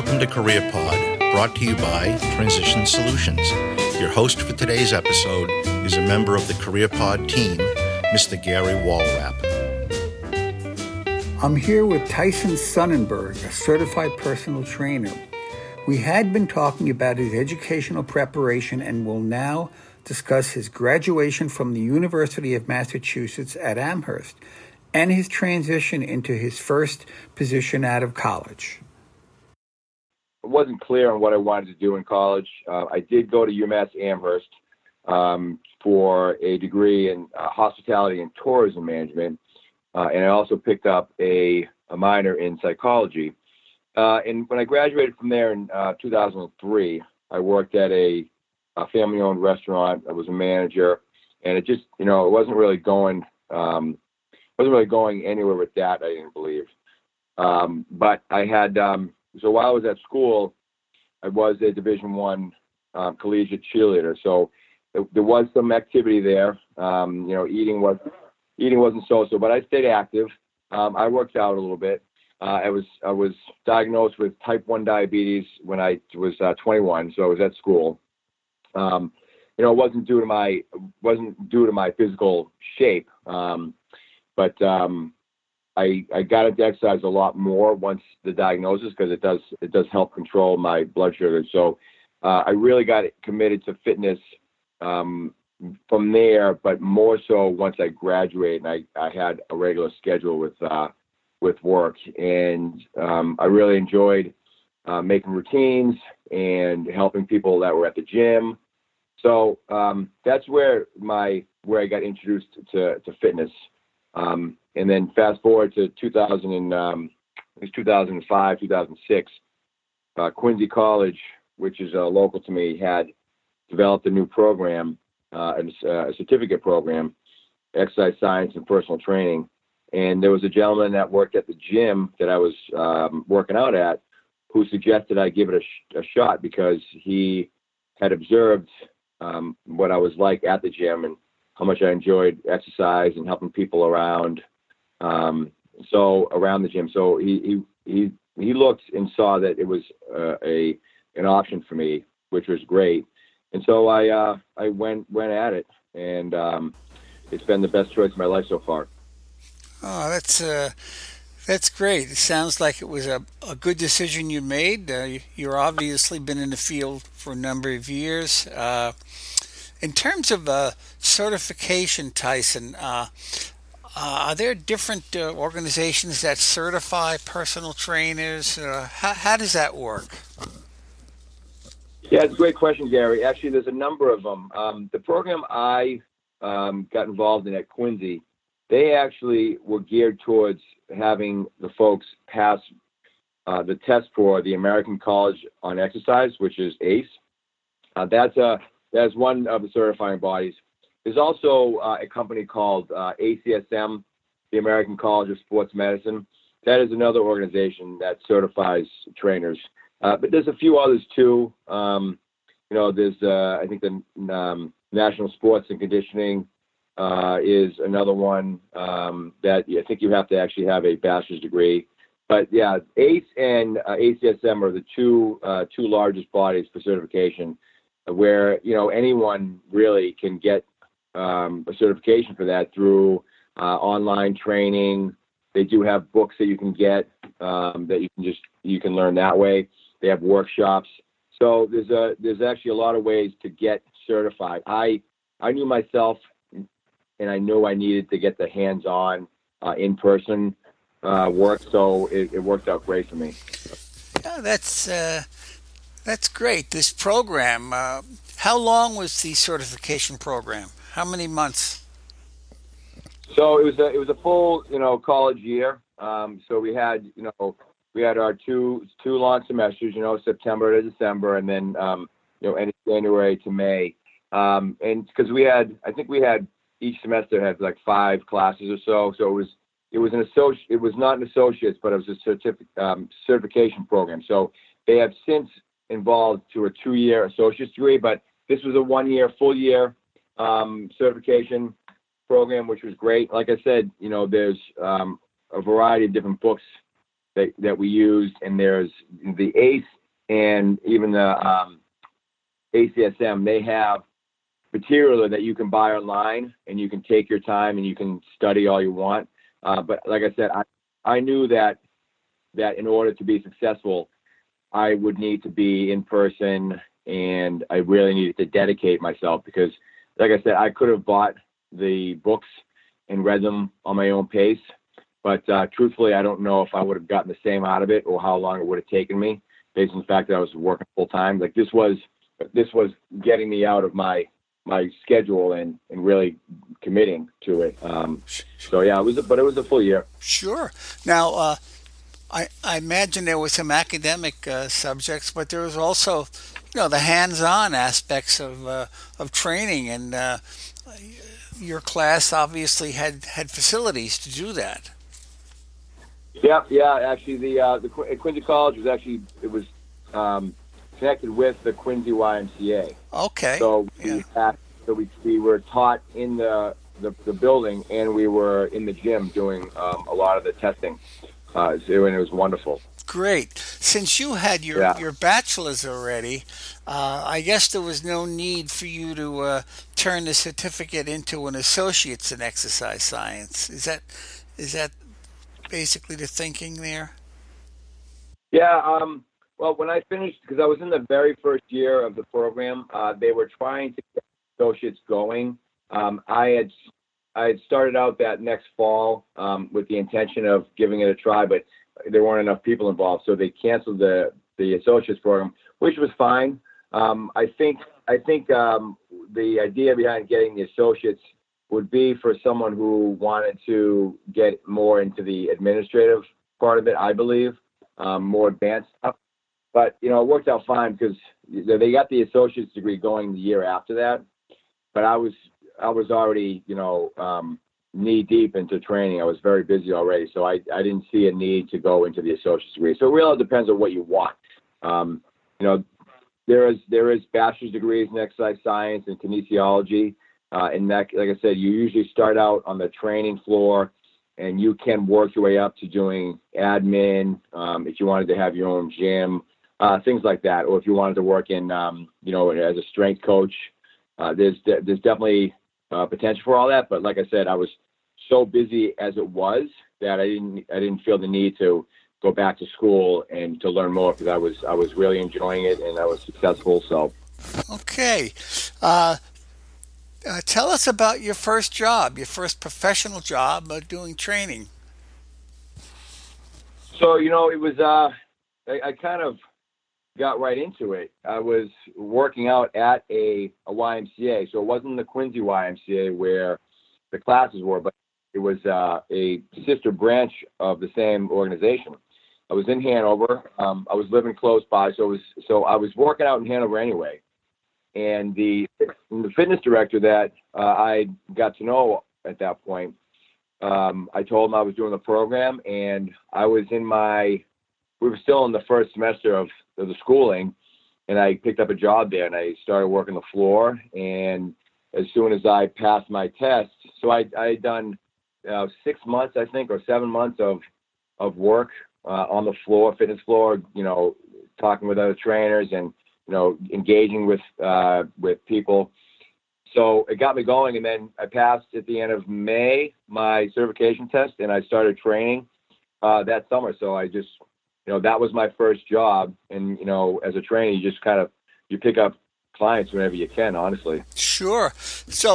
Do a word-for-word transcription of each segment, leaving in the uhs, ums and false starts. Welcome to CareerPod, brought to you by Transition Solutions. Your host for today's episode is a member of the CareerPod team, Mister Gary Wallwrap. I'm here with Tyson Sunnerberg, a certified personal trainer. We had been talking about his educational preparation and will now discuss his graduation from the University of Massachusetts at Amherst and his transition into his first position out of college. It wasn't clear on what I wanted to do in college. Uh, I did go to UMass Amherst um, for a degree in uh, hospitality and tourism management, uh, and I also picked up a, a minor in psychology. Uh, and when I graduated from there in uh, two thousand three, I worked at a, a family-owned restaurant. I was a manager, and it just, you know, it wasn't really going, um, wasn't really going anywhere with that, I didn't believe. Um, but I had... Um, So while I was at school, I was a Division I um, collegiate cheerleader. So th- there was some activity there. Um, you know, eating was eating wasn't so-so, but I stayed active. Um, I worked out a little bit. Uh, I was I was diagnosed with type one diabetes when I was uh, twenty-one. So I was at school. Um, you know, it wasn't due to my wasn't due to my physical shape, um, but. Um, I, I got into exercise a lot more once the diagnosis because it does it does help control my blood sugar. So uh, I really got committed to fitness um, from there, but more so once I graduated and I, I had a regular schedule with uh, with work. And um, I really enjoyed uh, making routines and helping people that were at the gym. So um, that's where my where I got introduced to, to fitness. Um, and then fast forward to two thousand and, um, it was two thousand five, two thousand six, uh, Quincy College, which is uh, local to me, had developed a new program, uh, a, a certificate program, exercise science and personal training. And there was a gentleman that worked at the gym that I was um, working out at who suggested I give it a, sh- a shot because he had observed um, what I was like at the gym and how much I enjoyed exercise and helping people around, um, so around the gym. So he he he looked and saw that it was uh, a an option for me, which was great. And so I uh, I went went at it, and um, it's been the best choice of my life so far. Oh, that's uh, that's great. It sounds like it was a, a good decision you made. Uh, you've obviously been in the field for a number of years. Uh, In terms of uh, certification, Tyson, uh, uh, are there different uh, organizations that certify personal trainers? Uh, how, how does that work? Yeah, it's a great question, Gary. Actually, there's a number of them. Um, the program I um, got involved in at Quincy, they actually were geared towards having the folks pass uh, the test for the American College on Exercise, which is ACE. Uh, that's a That's one of the certifying bodies. There's also uh, a company called uh, A C S M, the American College of Sports Medicine. That is another organization that certifies trainers. Uh, but there's a few others too. Um, you know, there's uh, I think the um, National Sports and Conditioning uh, is another one um, that I think you have to actually have a bachelor's degree. But yeah, ACE and uh, A C S M are the two uh, two largest bodies for certification, where, you know, anyone really can get um, a certification for that through uh, online training. They do have books that you can get um, that you can just, you can learn that way. They have workshops. So there's a, there's actually a lot of ways to get certified. I, I knew myself and I knew I needed to get the hands-on uh, in-person uh, work. So it, it worked out great for me. Yeah, that's, uh... That's great. This program, uh, how long was the certification program? How many months? So it was a, it was a full, you know, college year. Um, so we had, you know, we had our two two long semesters, you know, September to December, and then, um, you know, end of January to May. Um, and because we had, I think we had each semester had like five classes or so. So it was it was an associate. It was not an associate's, but it was a certific- um, certification program. So they have since involved to a two-year associate's degree, but this was a one-year, full-year um, certification program, which was great. Like I said, you know, there's um, a variety of different books that, that we used, and there's the A C E and even the um, A C S M. They have material that you can buy online, and you can take your time and you can study all you want. Uh, but like I said, I, I knew that that in order to be successful, I would need to be in person, and I really needed to dedicate myself, because like I said, I could have bought the books and read them on my own pace. But uh, truthfully, I don't know if I would have gotten the same out of it, or how long it would have taken me, based on the fact that I was working full time. Like this was, this was getting me out of my, my schedule and, and really committing to it. Um, so yeah, it was, a, but it was a full year. Sure. Now, uh, I, I imagine there were some academic uh, subjects, but there was also, you know, the hands-on aspects of uh, of training, and uh, your class obviously had, had facilities to do that. Yeah, yeah. Actually, the uh, the Quincy College was actually it was um, connected with the Quincy Y M C A. Okay. So we yeah. had, so we we were taught in the, the the building, and we were in the gym doing um, a lot of the testing. Uh, and it was wonderful. Great. Since you had your, yeah. your bachelor's already, uh, I guess there was no need for you to uh, turn the certificate into an associate's in exercise science. Is that is that basically the thinking there? Yeah. Um, well, when I finished, because I was in the very first year of the program, uh, they were trying to get associates going. Um, I had. I had started out that next fall um, with the intention of giving it a try, but there weren't enough people involved, so they canceled the, the associates program, which was fine. Um, I think I think um, the idea behind getting the associates would be for someone who wanted to get more into the administrative part of it, I believe, um, more advanced stuff. But you know, it worked out fine, because they got the associate's degree going the year after that. But I was. I was already, you know, um, knee deep into training. I was very busy already, so I, I didn't see a need to go into the associate's degree. So it really depends on what you want. Um, you know, there is there is bachelor's degrees in exercise science and kinesiology, uh, and that, like I said, you usually start out on the training floor, and you can work your way up to doing admin um, if you wanted to have your own gym, uh, things like that, or if you wanted to work in, um, you know, as a strength coach. Uh, there's de- there's definitely Uh, potential for all that, but like I said, I was so busy as it was that I didn't I didn't feel the need to go back to school and to learn more, because I was I was really enjoying it, and I was successful. So okay, uh, uh, tell us about your first job, your first professional job uh, doing training. So you know, it was uh, I, I kind of got right into it. I was working out at a, a Y M C A, so it wasn't the Quincy Y M C A where the classes were, but it was uh, a sister branch of the same organization. I was in Hanover. Um, I was living close by, so it was so I was working out in Hanover anyway. And the the fitness director that uh, I got to know at that point, um, I told him I was doing the program, and I was in my we were still in the first semester of, of the schooling, and I picked up a job there, and I started working the floor. And as soon as I passed my test, so I, I had done uh, six months, I think, or seven months of, of work uh, on the floor, fitness floor, you know, talking with other trainers and, you know, engaging with, uh, with people. So it got me going. And then I passed at the end of May, my certification test, and I started training uh, that summer. So I just, you know, that was my first job. And, you know, as a trainer, you just kind of, you pick up clients whenever you can, honestly. Sure. So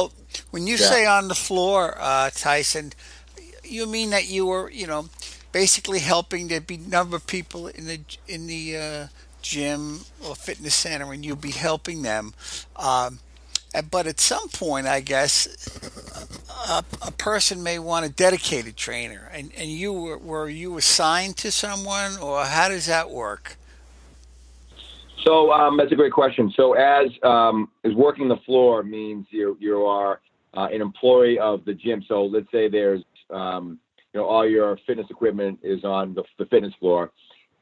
when you yeah. say on the floor, uh, Tyson, you mean that you were, you know, basically helping there'd be a number of people in the, in the uh, gym or fitness center, and you'd be helping them. Um, but at some point, I guess, a, a person may want a dedicated trainer, and, and you were, were you assigned to someone, or how does that work? So um, that's a great question. So as um, is working the floor means you you are uh, an employee of the gym. So let's say there's um, you know, all your fitness equipment is on the, the fitness floor,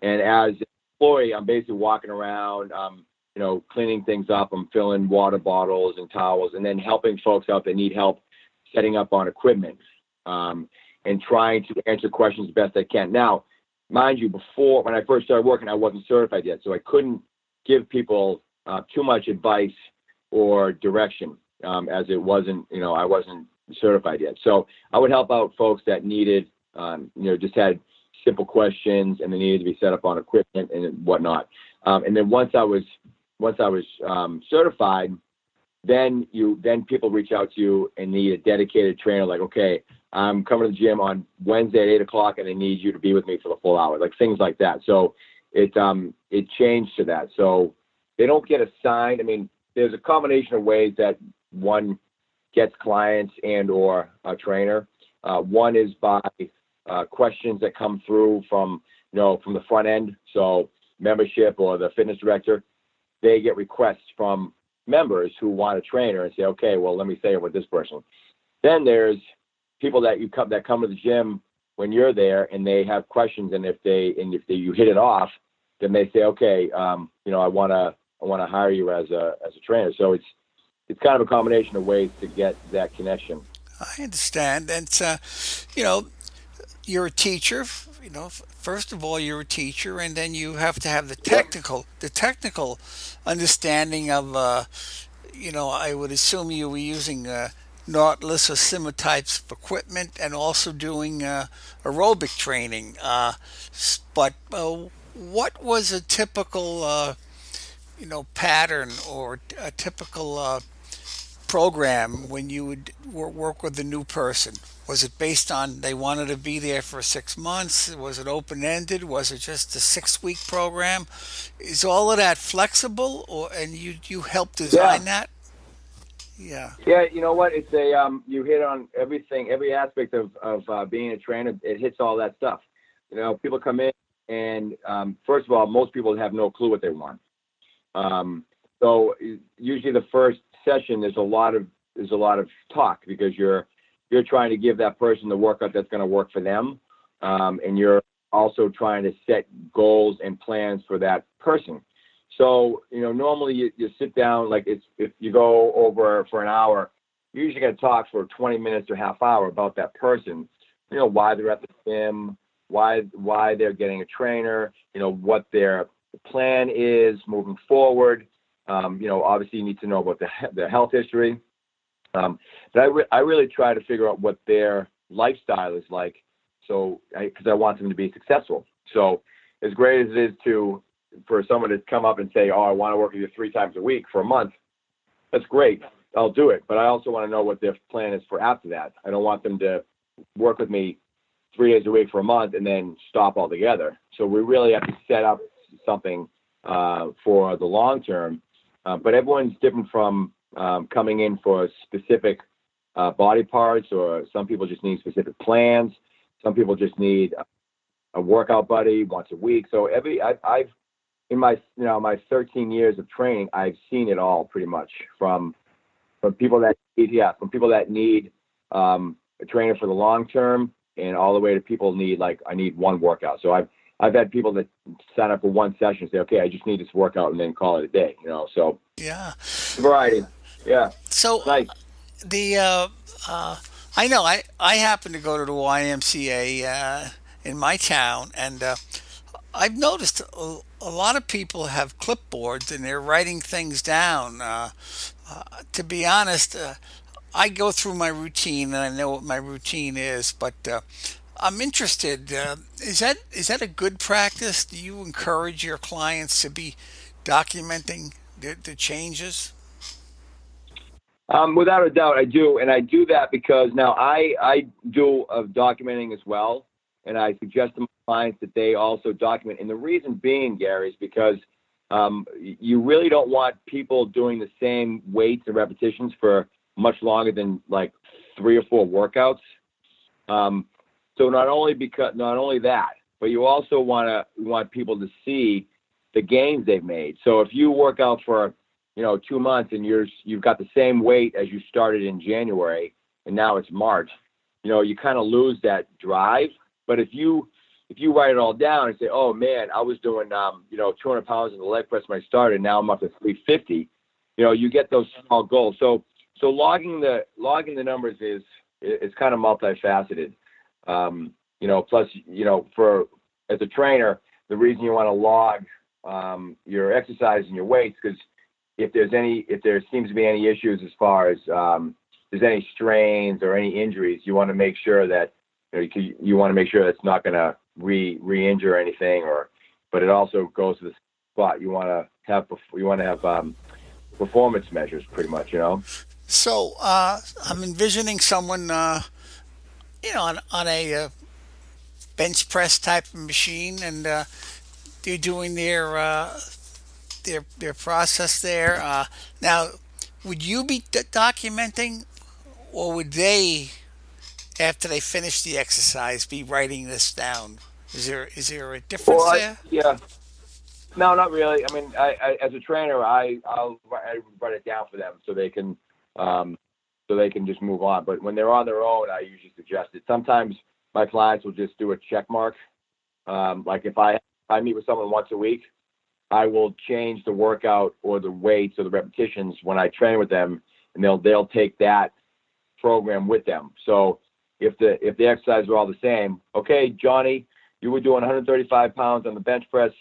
and as an employee, I'm basically walking around. Um, you know, cleaning things up. I'm filling water bottles and towels, and then helping folks out that need help setting up on equipment um, and trying to answer questions best I can. Now, mind you, before, when I first started working, I wasn't certified yet, so I couldn't give people uh, too much advice or direction, um, as it wasn't, you know, I wasn't certified yet. So I would help out folks that needed, um, you know, just had simple questions and they needed to be set up on equipment and whatnot. Um, and then once I was, once I was um, certified, then you, then people reach out to you and need a dedicated trainer. Like, okay, I'm coming to the gym on Wednesday at eight o'clock and I need you to be with me for the full hour, like things like that. So it, um, it changed to that. So they don't get assigned. I mean, there's a combination of ways that one gets clients and or a trainer. Uh, one is by uh, questions that come through from, you know, from the front end. So membership or the fitness director, they get requests from members who want a trainer and say, okay, well, let me stay with this person. Then there's people that you come, that come to the gym when you're there and they have questions. And if they, and if they, you hit it off, then they say, okay, um, you know, I want to, I want to hire you as a, as a trainer. So it's, it's kind of a combination of ways to get that connection. I understand. And, uh, you know, you're a teacher, you know, first of all, you're a teacher, and then you have to have the technical, yep. the technical understanding of, uh, you know, I would assume you were using uh, Nautilus or similar types of equipment and also doing uh, aerobic training. Uh, but uh, what was a typical, uh, you know, pattern or a typical uh, program when you would work with a new person? Was it based on they wanted to be there for six months? Was it open-ended? Was it just a six-week program? Is all of that flexible, or and you you help design yeah. that? Yeah. Yeah, you know what? It's a um, you hit on everything, every aspect of of uh, being a trainer. It hits all that stuff. You know, people come in, and um, first of all, most people have no clue what they want. Um, so usually the first session, there's a lot of, there's a lot of talk because you're, you're trying to give that person the workout that's going to work for them. Um, and you're also trying to set goals and plans for that person. So, you know, normally you, you sit down, like it's, if you go over for an hour, you're usually going to talk for twenty minutes to half hour about that person, you know, why they're at the gym, why, why they're getting a trainer, you know, what their the plan is moving forward. Um, you know, obviously you need to know about the, the health history. Um, but I, re- I really try to figure out what their lifestyle is like. So, I, cause I want them to be successful. So as great as it is to, for someone to come up and say, oh, I want to work with you three times a week for a month. That's great. I'll do it. But I also want to know what their plan is for after that. I don't want them to work with me three days a week for a month and then stop altogether. So we really have to set up something uh, for the long term. Uh, but everyone's different from um, coming in for specific uh, body parts, or some people just need specific plans. Some people just need a workout buddy once a week. So every I, I've in my you know my thirteen years of training, I've seen it all pretty much from from people that need, yeah from people that need um, a trainer for the long term, and all the way to people need like I need one workout. So I've I've had people that sign up for one session and say, okay, I just need this workout and then call it a day, you know, so. Yeah. Variety, yeah. So nice. the, uh, uh, I know, I, I happen to go to the Y M C A uh, in my town, and uh, I've noticed a, a lot of people have clipboards and they're writing things down. Uh, uh, to be honest, uh, I go through my routine and I know what my routine is, but uh, I'm interested. Uh, is that is that a good practice? Do you encourage your clients to be documenting the, the changes? Um, without a doubt, I do, and I do that because now I I do of documenting as well, and I suggest to my clients that they also document. And the reason being, Gary, is because um, you really don't want people doing the same weights and repetitions for much longer than like three or four workouts. Um, So not only because not only that, but you also want to want people to see the gains they've made. So if you work out for, you know, two months and you're you've got the same weight as you started in January and now it's March, you know, you kind of lose that drive. But if you if you write it all down and say, oh man, I was doing um, you know, two hundred pounds in the leg press when I started, now I'm up to three fifty, you know, you get those small goals. So so logging the logging the numbers is is kind of multifaceted. Um, you know, plus, you know, for as a trainer, the reason you want to log um, your exercise and your weights, because if there's any, if there seems to be any issues as far as um, there's any strains or any injuries, you want to make sure that you, know, you, you want to make sure that's not going to re re-injure anything, or but it also goes to the spot. You want to have you want to have um, performance measures, pretty much, you know. So uh, I'm envisioning someone, uh, you know, on on a uh, bench press type of machine, and uh, they're doing their uh, their their process there. Uh, now, would you be d- documenting, or would they, after they finish the exercise, be writing this down? Is there is there a difference well, I, there? Yeah. No, not really. I mean, I, I, as a trainer, I I'll I write it down for them so they can um, so they can just move on. But when they're on their own, I usually suggest it. Sometimes my clients will just do a check mark. Um, like if I if I meet with someone once a week, I will change the workout or the weights or the repetitions when I train with them, and they'll they'll take that program with them. So if the if the exercises are all the same, okay, Johnny, you were doing one hundred thirty-five pounds on the bench press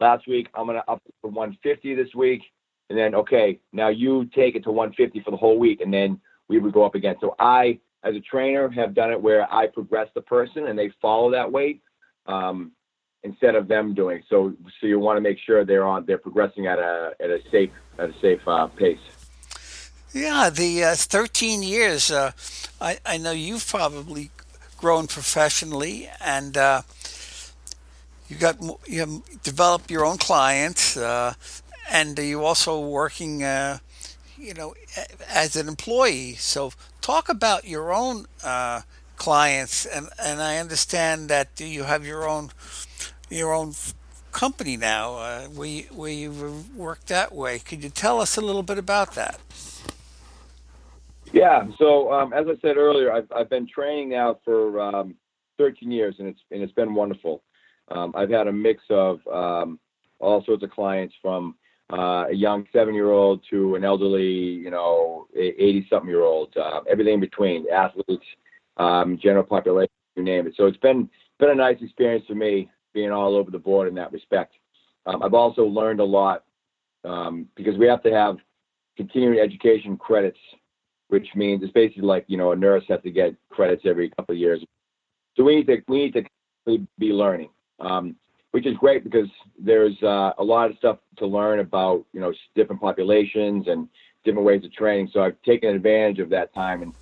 last week. I'm going to up to one fifty this week. And then, okay, now you take it to one fifty for the whole week, and then we would go up again. So I, as a trainer, have done it where I progress the person and they follow that weight um, instead of them doing. So, so you want to make sure they're on, they're progressing at a at a safe at a safe uh, pace. Yeah, the uh, thirteen years. Uh, I I know you've probably grown professionally, and uh, you got you develop your own clients. Uh, And you're also working, uh, you know, as an employee. So talk about your own uh, clients, and, and I understand that you have your own your own company now, uh, where you, where you work that way. Could you tell us a little bit about that? Yeah. So um, as I said earlier, I've I've been training now for um, thirteen years, and it's and it's been wonderful. Um, I've had a mix of um, all sorts of clients from Uh, a young seven-year-old to an elderly, you know, eighty-something-year-old, uh, everything in between, athletes, um, general population, you name it. So it's been been a nice experience for me, being all over the board in that respect. Um, I've also learned a lot um, because we have to have continuing education credits, which means it's basically like, you know, a nurse has to get credits every couple of years. So we need to we need to be learning. Um, Which is great because there's uh, a lot of stuff to learn about, you know, different populations and different ways of training. So I've taken advantage of that time, and,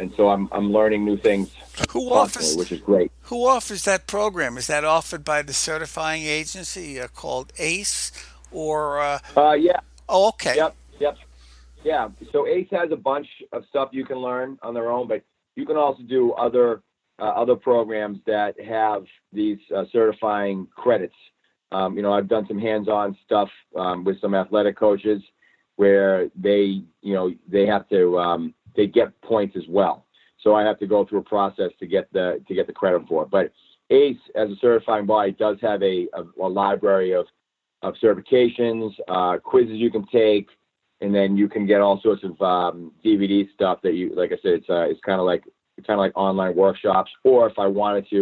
and so I'm I'm learning new things who offers, which is great. Who offers that program? Is that offered by the certifying agency uh, called A C E, or? Uh... Uh, yeah. Oh, okay. Yep. Yep. Yeah. So A C E has a bunch of stuff you can learn on their own, but you can also do other. Uh, other programs that have these uh, certifying credits. Um, you know, I've done some hands-on stuff um, with some athletic coaches where they, you know, they have to, um, they get points as well. So I have to go through a process to get the, to get the credit for it. But A C E as a certifying body does have a, a, a library of, of certifications, uh, quizzes you can take, and then you can get all sorts of um, D V D stuff that you, like I said, it's, uh, it's kind of like, kind of like online workshops, or if I wanted to,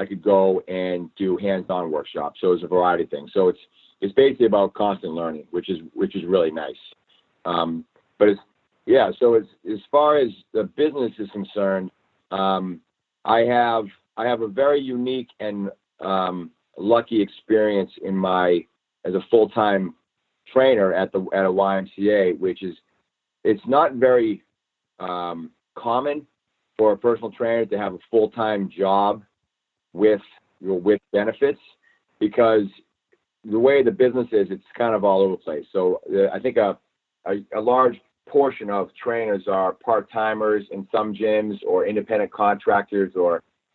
I could go and do hands-on workshops. So it's a variety of things. So it's it's basically about constant learning, which is which is really nice. Um, but it's yeah. So as as far as the business is concerned, um, I have I have a very unique and um, lucky experience in my as a full-time trainer at the at a Y M C A, which is it's not very um, common for a personal trainer to have a full-time job with with benefits, because the way the business is, it's kind of all over the place. So uh, I think a, a a large portion of trainers are part-timers in some gyms, or independent contractors, or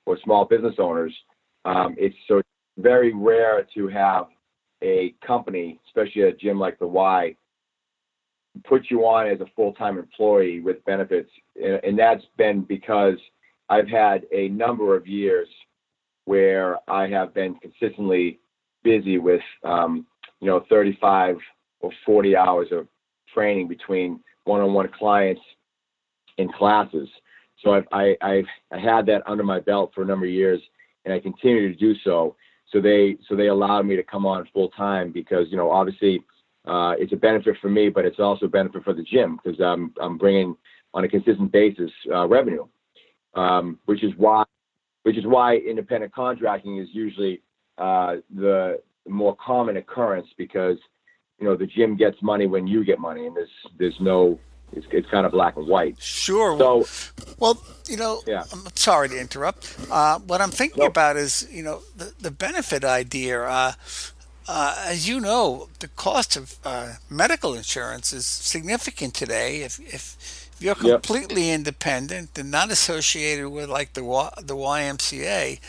or small business owners. Um, it's so it's very rare to have a company, especially a gym like the Y, put you on as a full-time employee with benefits. And, and that's been because I've had a number of years where I have been consistently busy with, um, you know, thirty-five or forty hours of training between one-on-one clients and classes. So I've, I, I've I had that under my belt for a number of years, and I continue to do so. So they so they allowed me to come on full time because, you know, obviously uh, it's a benefit for me, but it's also a benefit for the gym because I'm I'm bringing on a consistent basis uh, revenue, um, which is why which is why independent contracting is usually uh, the more common occurrence because, you know, the gym gets money when you get money, and there's there's no. It's, it's kind of black and white. Sure. So, well, you know, yeah. I'm sorry to interrupt. Uh, what I'm thinking no. about is, you know, the, the benefit idea. Uh, uh, as you know, the cost of uh, medical insurance is significant today. If if, if you're completely yep. independent and not associated with like the the Y M C A,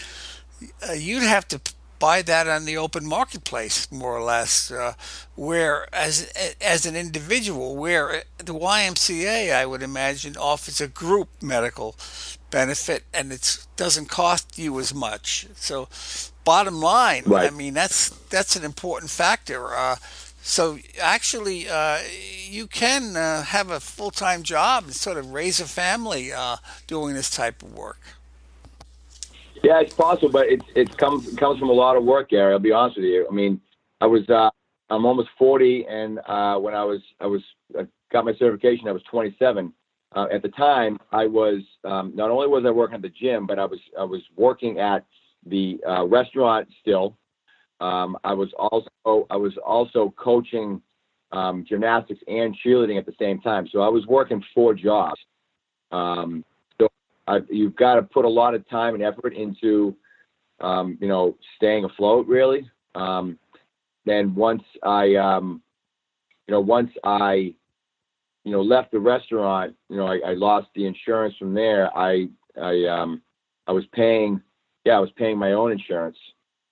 uh, you'd have to buy that on the open marketplace, more or less, uh, where as as an individual, where the Y M C A, I would imagine, offers a group medical benefit, and it doesn't cost you as much. So bottom line, right. I mean, that's that's an important factor. Uh, so actually, uh, you can uh, have a full-time job and sort of raise a family uh, doing this type of work. Yeah, it's possible, but it it comes it comes from a lot of work, Gary. I'll be honest with you. I mean, I was uh, I'm almost forty, and uh, when I was I was I got my certification, I was twenty-seven. Uh, at the time, I was um, not only was I working at the gym, but I was I was working at the uh, restaurant still. Um, I was also I was also coaching um, gymnastics and cheerleading at the same time. So I was working four jobs. Um, I've, you've got to put a lot of time and effort into, um, you know, staying afloat, really. Um, then once I, um, you know, once I, you know, left the restaurant, you know, I, I lost the insurance from there. I, I, um, I was paying, yeah, I was paying my own insurance,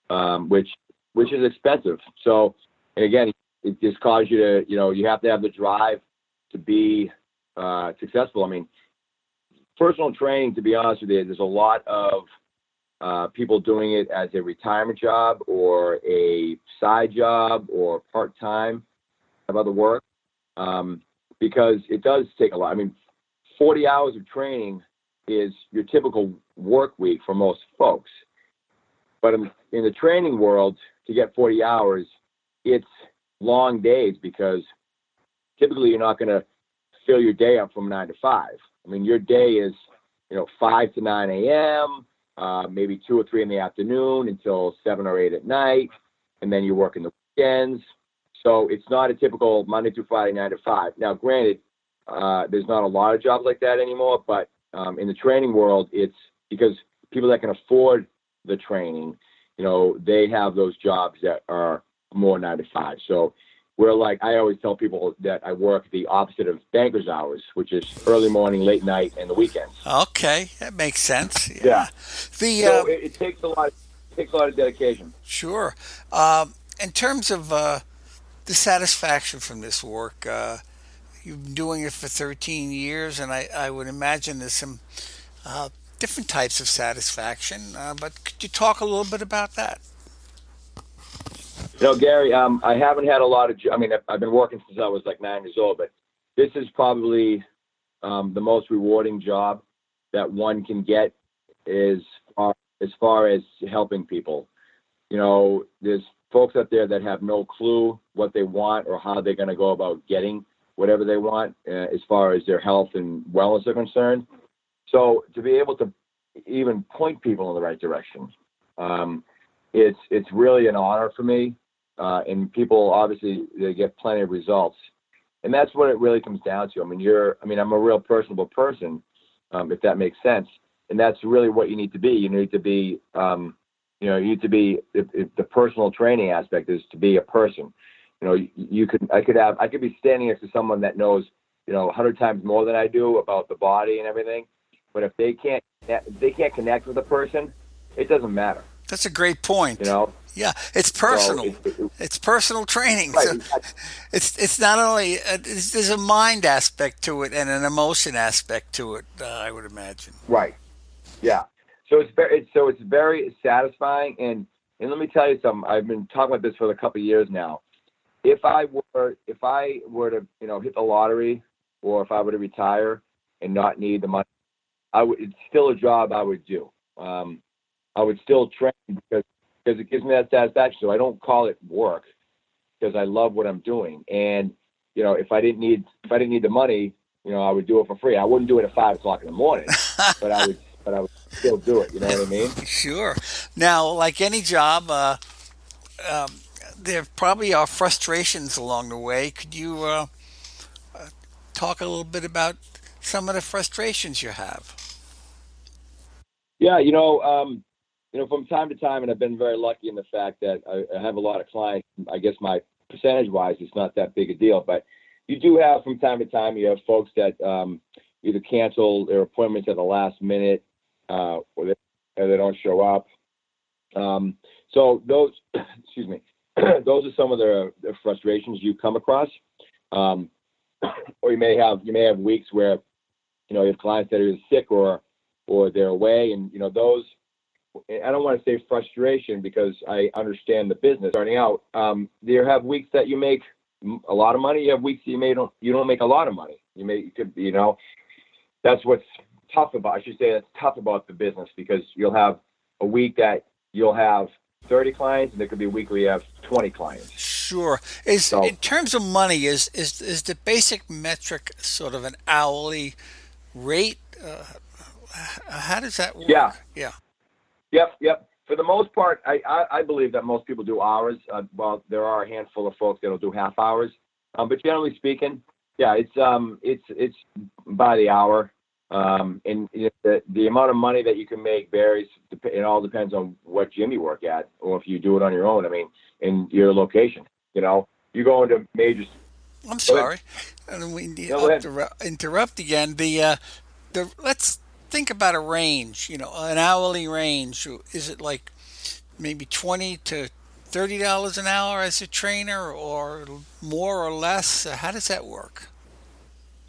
um, which, which is expensive. So, and again, it just caused you to, you know, you have to have the drive to be uh, successful. I mean, personal training, to be honest with you, there's a lot of uh, people doing it as a retirement job or a side job or part-time of other work um, because it does take a lot. I mean, forty hours of training is your typical work week for most folks. But in, in the training world, to get forty hours, it's long days because typically you're not going to fill your day up from nine to five. I mean, your day is, you know, five to nine a.m., uh, maybe two or three in the afternoon until seven or eight at night, and then you work in the weekends. So it's not a typical Monday through Friday, nine to five. Now, granted, uh, there's not a lot of jobs like that anymore, but um, in the training world, it's because people that can afford the training, you know, they have those jobs that are more nine to five. So we're like, I always tell people that I work the opposite of banker's hours, which is early morning, late night, and the weekends. Okay, that makes sense. Yeah. yeah. The, so um, it, it takes a lot. It takes a lot of dedication. Sure. Um, in terms of uh, the satisfaction from this work, uh, you've been doing it for thirteen years, and I, I would imagine there's some uh, different types of satisfaction. Uh, but could you talk a little bit about that? You know, Gary, um, I haven't had a lot of, I mean, I've been working since I was like nine years old, but this is probably um, the most rewarding job that one can get is uh, as far as helping people. You know, there's folks out there that have no clue what they want or how they're going to go about getting whatever they want uh, as far as their health and wellness are concerned. So to be able to even point people in the right direction, um, it's it's really an honor for me. Uh, and people, obviously, they get plenty of results. And that's what it really comes down to. I mean, you're, I mean, I'm a real personable person, um, if that makes sense. And that's really what you need to be. You need to be, um, you know, you need to be, if, if the personal training aspect is to be a person. You know, you, you could, I could have, I could be standing next to someone that knows, you know, a hundred times more than I do about the body and everything. But if they can't, if they can't connect with a person, it doesn't matter. That's a great point. You know? Yeah, it's personal. So it, it, it's personal training. Right, so exactly. It's it's not only a, it's, there's a mind aspect to it and an emotion aspect to it. Uh, I would imagine. Right. Yeah. So it's very it's, so it's very satisfying. And and let me tell you something. I've been talking about this for a couple of years now. If I were if I were to you know hit the lottery, or if I were to retire and not need the money, I would. It's still a job I would do. Um, I would still train because because it gives me that satisfaction. So I don't call it work because I love what I'm doing. And, you know, if I didn't need, if I didn't need the money, you know, I would do it for free. I wouldn't do it at five o'clock in the morning, but I would, but I would still do it. You know what I mean? Sure. Now, like any job, uh, um, there probably are frustrations along the way. Could you uh, uh, talk a little bit about some of the frustrations you have? Yeah, you know, um, you know, from time to time, and I've been very lucky in the fact that I, I have a lot of clients. I guess my percentage-wise, it's not that big a deal, but you do have from time to time, you have folks that um, either cancel their appointments at the last minute, uh, or, they, or they don't show up. Um, so those, excuse me, those are some of the, the frustrations you come across. Um, or you may have you may have weeks where, you know, you have clients that are sick or or they're away, and you know those. I don't want to say frustration because I understand the business starting out. Um, you have weeks that you make a lot of money. You have weeks you may don't you don't make a lot of money. You may you could you know that's what's tough about. I should say that's tough about the business, because you'll have a week that you'll have thirty clients, and there could be a week where you have twenty clients. Sure. Is so, in terms of money, is is is the basic metric sort of an hourly rate? Uh, how does that work? Yeah. Yeah. Yep. Yep. For the most part, I, I, I believe that most people do hours. Uh, well, there are a handful of folks that'll do half hours, um, but generally speaking, yeah, it's um, it's it's by the hour, um, and you know, the the amount of money that you can make varies. It all depends on what gym you work at, or if you do it on your own. I mean, in your location, you know, you go into major. I'm sorry, and we need no, to interrupt again. The uh, the let's. Think about a range, you know, an hourly range. Is it like maybe twenty to thirty dollars an hour as a trainer, or more or less? How does that work?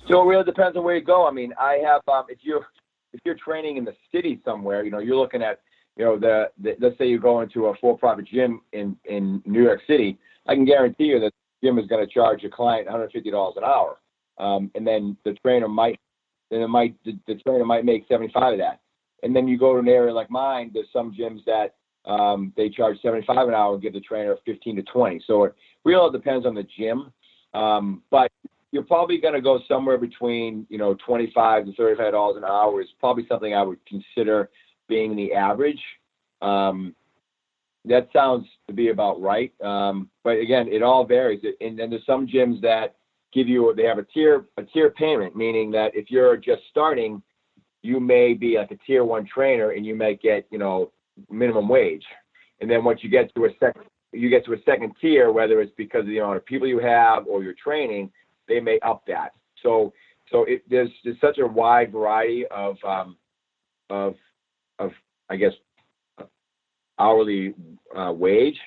So it really depends on where you go. I mean, I have, um, if you're, if you're training in the city somewhere, you know, you're looking at, you know, the, the let's say you go into a for-profit gym in, in New York City, I can guarantee you that the gym is going to charge your client one hundred fifty dollars an hour. Um, and then the trainer might then it might the, the trainer might make seventy-five of that. And then you go to an area like mine, there's some gyms that um, they charge seventy-five an hour and give the trainer fifteen to twenty. So it really depends on the gym. Um, but you're probably going to go somewhere between, you know, twenty-five to thirty-five dollars an hour is probably something I would consider being the average. Um, that sounds to be about right. Um, but again, it all varies. And then there's some gyms that give you, they have a tier, a tier payment, meaning that if you're just starting, you may be like a tier one trainer and you might get, you know, minimum wage. And then once you get to a second, you get to a second tier, whether it's because of the amount of people you have or your training, they may up that. So, so it, there's, there's such a wide variety of, um, of, of, I guess, hourly uh, wage,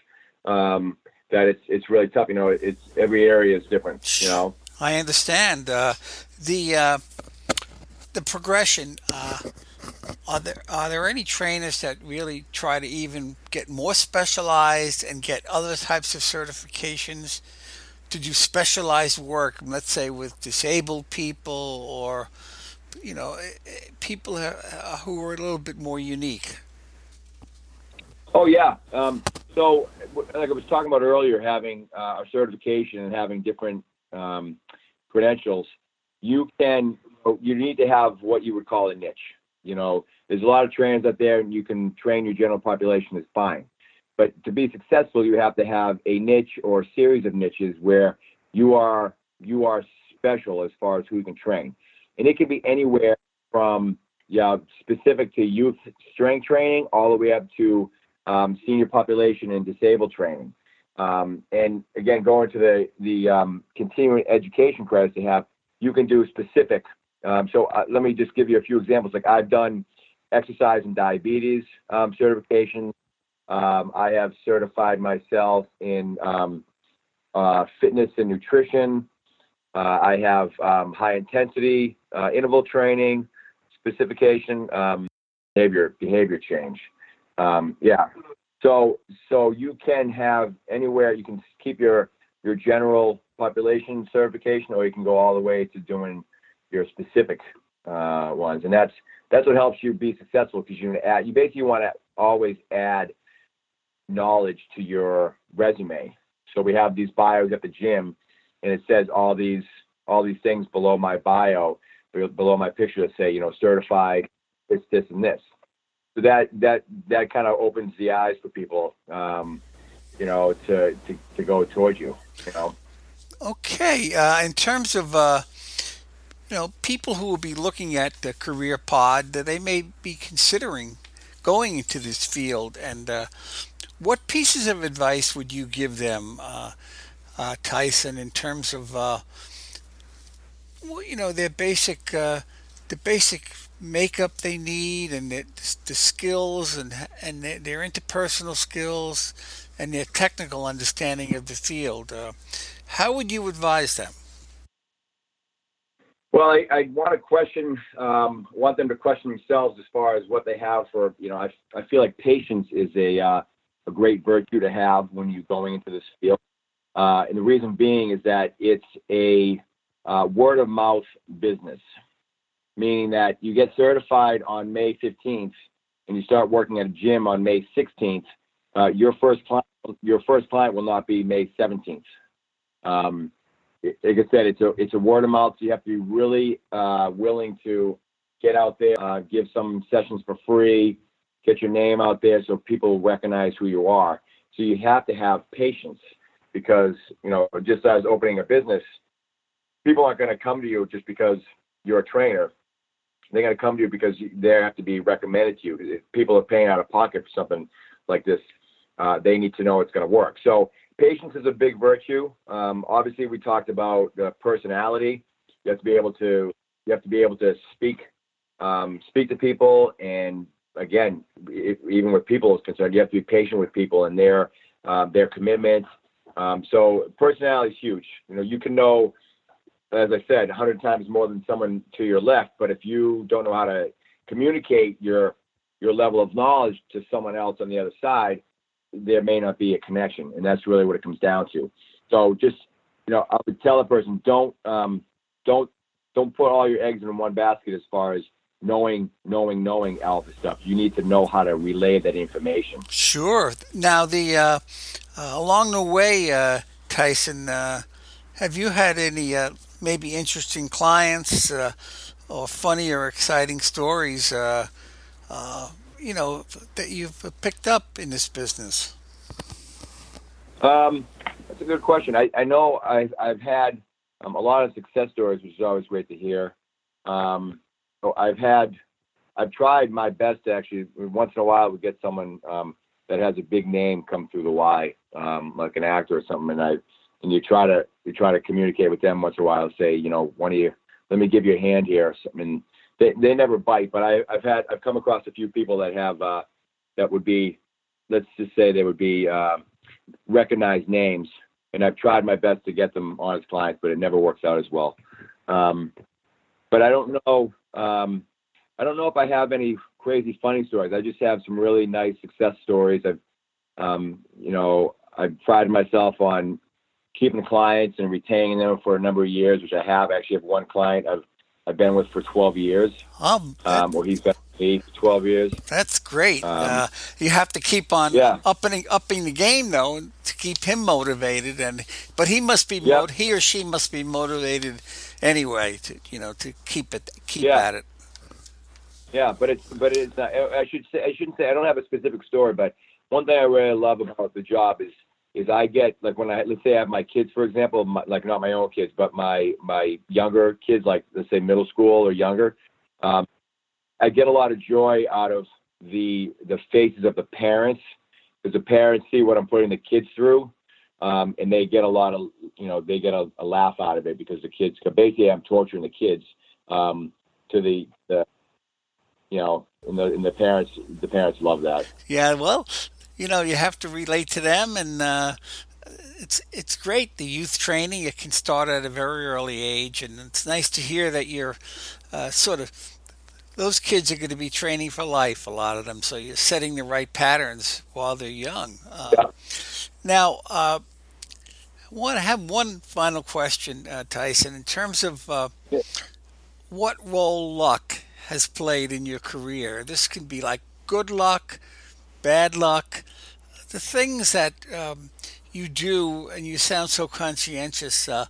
um, that it's it's really tough. You know, it's every area is different, you know. I understand. Uh, the uh, the progression, uh, are there are there any trainers that really try to even get more specialized and get other types of certifications to do specialized work, let's say with disabled people or, you know, people who are a little bit more unique? Oh, yeah. Um, so like I was talking about earlier, having uh, a certification and having different um, credentials, you can, you need to have what you would call a niche. You know, there's a lot of trainers out there, and you can train your general population is fine. But to be successful, you have to have a niche or a series of niches where you are, you are special as far as who you can train. And it can be anywhere from, yeah, specific to youth strength training all the way up to Um, senior population and disabled training. Um, and again, going to the, the um, continuing education credits they have, you can do specific. Um, so uh, let me just give you a few examples. Like I've done exercise and diabetes um, certification. Um, I have certified myself in um, uh, fitness and nutrition. Uh, I have um, high intensity uh, interval training, specification, um, behavior, behavior change. Um, yeah. So, so you can have anywhere, you can keep your, your general population certification, or you can go all the way to doing your specific, uh, ones. And that's, that's what helps you be successful, because you add, you basically want to always add knowledge to your resume. So we have these bios at the gym, and it says all these all these things below my bio, below my picture that say, you know, certified, this, this, and this. So that that that kind of opens the eyes for people, um, you know, to, to to go towards you, you know. Okay, uh, in terms of uh, you know, people who will be looking at the CareerPod, that they may be considering going into this field, and uh, what pieces of advice would you give them, uh, uh, Tyson, in terms of uh, well, you know, their basic uh, the basic makeup they need, and the, the skills, and and their, their interpersonal skills, and their technical understanding of the field? Uh, how would you advise them? Well, I, I want to question, um, want them to question themselves as far as what they have for, you know, I, I feel like patience is a, uh, a great virtue to have when you're going into this field. Uh, and the reason being is that it's a uh, word of mouth business, meaning that you get certified on May fifteenth and you start working at a gym on May sixteenth. Uh, your first client, your first client will not be May seventeenth. Um, Like I said, it's a it's a word of mouth. So you have to be really uh, willing to get out there, uh, give some sessions for free, get your name out there so people recognize who you are. So you have to have patience, because, you know, just as opening a business, people aren't going to come to you just because you're a trainer. They're going to come to you because they have to be recommended to you. If people are paying out of pocket for something like this, uh, they need to know it's going to work. So patience is a big virtue. Um, obviously, we talked about uh, personality. You have to be able to you have to be able to speak um, speak to people, and again, if, even with people is concerned, you have to be patient with people and their uh, their commitment. Um, so personality is huge. You know, you can know, as I said, one hundred times more than someone to your left, but if you don't know how to communicate your your level of knowledge to someone else on the other side, there may not be a connection, and that's really what it comes down to. So just, you know, I would tell a person, don't, um, don't, don't put all your eggs in one basket as far as knowing, knowing, knowing all the stuff. You need to know how to relay that information. Sure. Now, the uh, uh, along the way, uh, Tyson, uh, have you had any uh, maybe interesting clients uh, or funny or exciting stories? Uh, uh, you know, that you've picked up in this business? Um, that's a good question. I, I know I've, I've had um, a lot of success stories, which is always great to hear. Um, so I've had, I've tried my best to actually, once in a while we get someone um, that has a big name come through the Y, um, like an actor or something. And I, and you try to, you try to communicate with them once in a while and say, you know, one of you, let me give you a hand here or something. And, They they never bite, but I, I've had I've come across a few people that have uh, that would be, let's just say they would be uh, recognized names, and I've tried my best to get them on as clients, but it never works out as well. Um, but I don't know um, I don't know if I have any crazy funny stories. I just have some really nice success stories. I've um, you know I've prided myself on keeping clients and retaining them for a number of years, which I have. I actually have one client I've I've been with for twelve years, um, that, um, or he's been with me for twelve years. That's great. Um, uh, you have to keep on yeah. upping, upping the game, though, to keep him motivated. And but he must be yeah. mot- he or she must be motivated anyway to you know to keep it keep yeah. at it. Yeah, but it's but it's not, I should say I shouldn't say I don't have a specific story, but one thing I really love about the job is is I get, like, when I, let's say I have my kids, for example, my, like not my own kids, but my, my younger kids, like let's say middle school or younger, um, I get a lot of joy out of the, the faces of the parents, because the parents see what I'm putting the kids through. Um, and they get a lot of, you know, they get a, a laugh out of it, because the kids, basically I'm torturing the kids, um, to the, the, you know, and the, and the parents, the parents love that. Yeah. Well, you know, you have to relate to them, and uh, it's it's great. The youth training, it can start at a very early age, and it's nice to hear that you're uh, sort of, those kids are going to be training for life, a lot of them, so you're setting the right patterns while they're young. Uh, yeah. Now, uh, I want to have one final question, uh, Tyson, in terms of uh, yeah. what role luck has played in your career. This can be like good luck, bad luck, the things that um, you do, and you sound so conscientious, uh,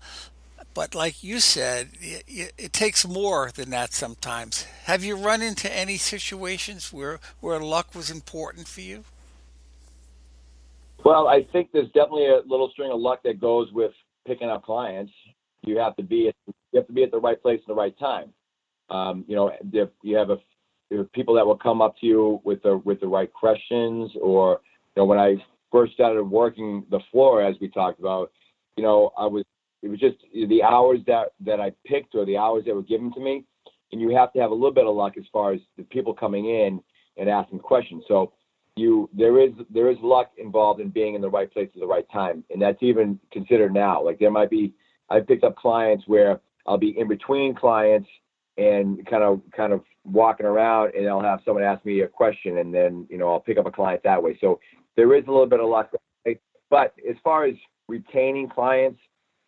but like you said, it, it takes more than that sometimes. Have you run into any situations where, where luck was important for you? Well, I think there's definitely a little string of luck that goes with picking up clients. You have to be at, you have to be at the right place at the right time. Um, you know, if you have a there are people that will come up to you with the with the right questions, or you know, when I first started working the floor, as we talked about, you know, I was it was just the hours that, that I picked or the hours that were given to me, and you have to have a little bit of luck as far as the people coming in and asking questions. So you there is there is luck involved in being in the right place at the right time, and that's even considered now. Like there might be I picked up clients where I'll be in between clients and kind of kind of walking around, and I'll have someone ask me a question, and then, you know, I'll pick up a client that way. So there is a little bit of luck. But as far as retaining clients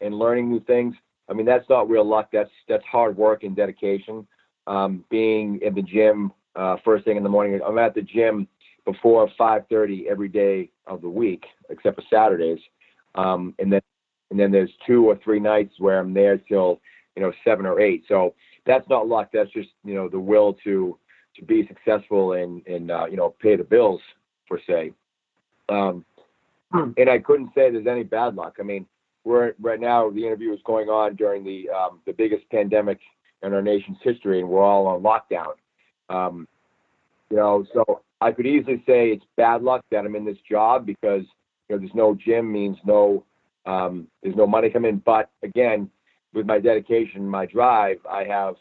and learning new things, I mean, that's not real luck. That's that's hard work and dedication. Um, being in the gym uh, first thing in the morning. I'm at the gym before five thirty every day of the week, except for Saturdays. Um, and then and then there's two or three nights where I'm there till, you know, seven or eight. So that's not luck. That's just, you know, the will to, to be successful and, and, uh, you know, pay the bills per se. Um, and I couldn't say there's any bad luck. I mean, we're right now, the interview is going on during the, um, the biggest pandemic in our nation's history, and we're all on lockdown. Um, you know, so I could easily say it's bad luck that I'm in this job because, you know, there's no gym means no, um, there's no money coming in. But again, with my dedication, my drive, I have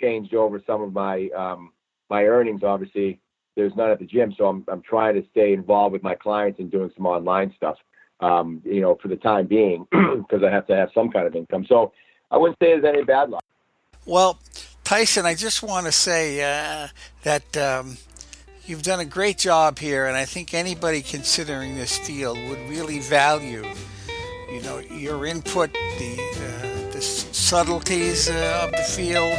changed over some of my um, my earnings. Obviously, there's none at the gym, so I'm I'm trying to stay involved with my clients and doing some online stuff, um, you know, for the time being, because I have to have some kind of income. So I wouldn't say there's any bad luck. Well, Tyson, I just want to say uh, that um, you've done a great job here, and I think anybody considering this field would really value, you know, your input, the. Uh, the subtleties uh, of the field,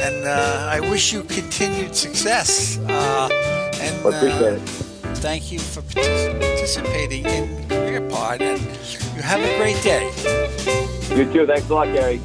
and uh, I wish you continued success. Uh, and well, appreciate uh, it. Thank you for partic- participating in CareerPod, and you have a great day. You too. Thanks a lot, Gary.